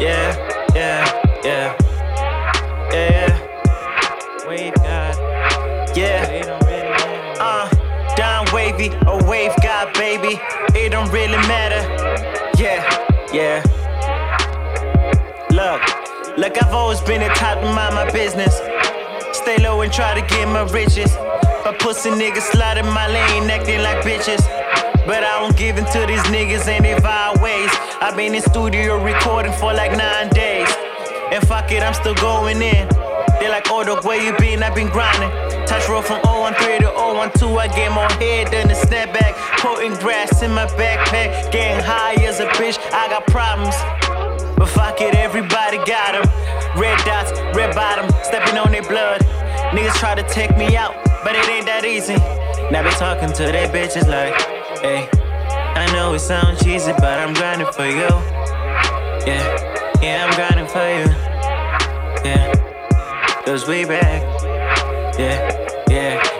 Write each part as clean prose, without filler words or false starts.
Yeah. Wave God. Yeah. Down wavy, a wave God, baby. It don't really matter. Yeah. Look, I've always been the top to mind my business. Stay low and try to get my riches. But pussy niggas slide in my lane, acting like bitches. But I don't give in to these niggas and their vile ways. I've been in studio recording for like 9 days. And fuck it, I'm still going in. They're like, oh, the way you been, I've been grinding. Touch roll from 013 to 012. I get more head than a snapback. Putting grass in my backpack. Getting high as a bitch, I got problems. But fuck it, everybody got them. Red dots, red bottom, stepping on their blood. Niggas try to take me out, but it ain't that easy. Now they talking to their bitches like, hey, I know it sounds cheesy, but I'm grinding for you. Yeah, I'm grinding for you. Yeah, 'cause we back.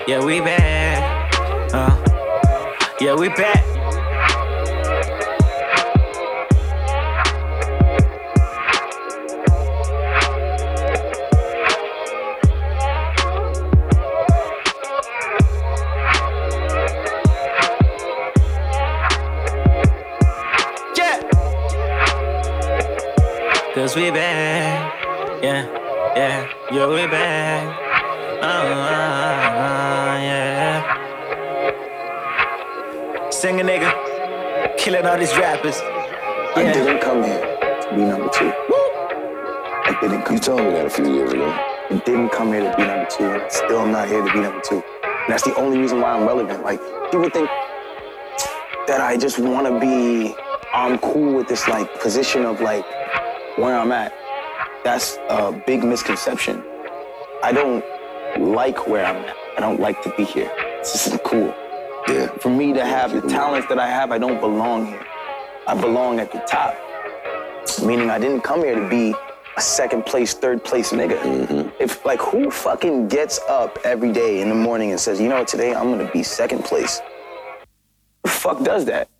Yeah, we back. Yeah, we back. Cause we back, yeah, we back, yeah. Sing a nigga, killing all these rappers. Yeah. I didn't come here to be number two. I didn't come. You told me that a few years ago. I didn't come here to be number two, and I'm still not here to be number two. And that's the only reason why I'm relevant. Like, people think that I just want to be, I'm cool with this, like, position of, like, where I'm at. That's a big misconception. I don't like where I'm at. I don't like to be here. This isn't cool. Yeah. For me to have the talents that I have, I don't belong here. I belong at the top. Meaning I didn't come here to be a second place, third place nigga. Mm-hmm. If, like, who fucking gets up every day in the morning and says, you know, today I'm gonna be second place? Who the fuck does that?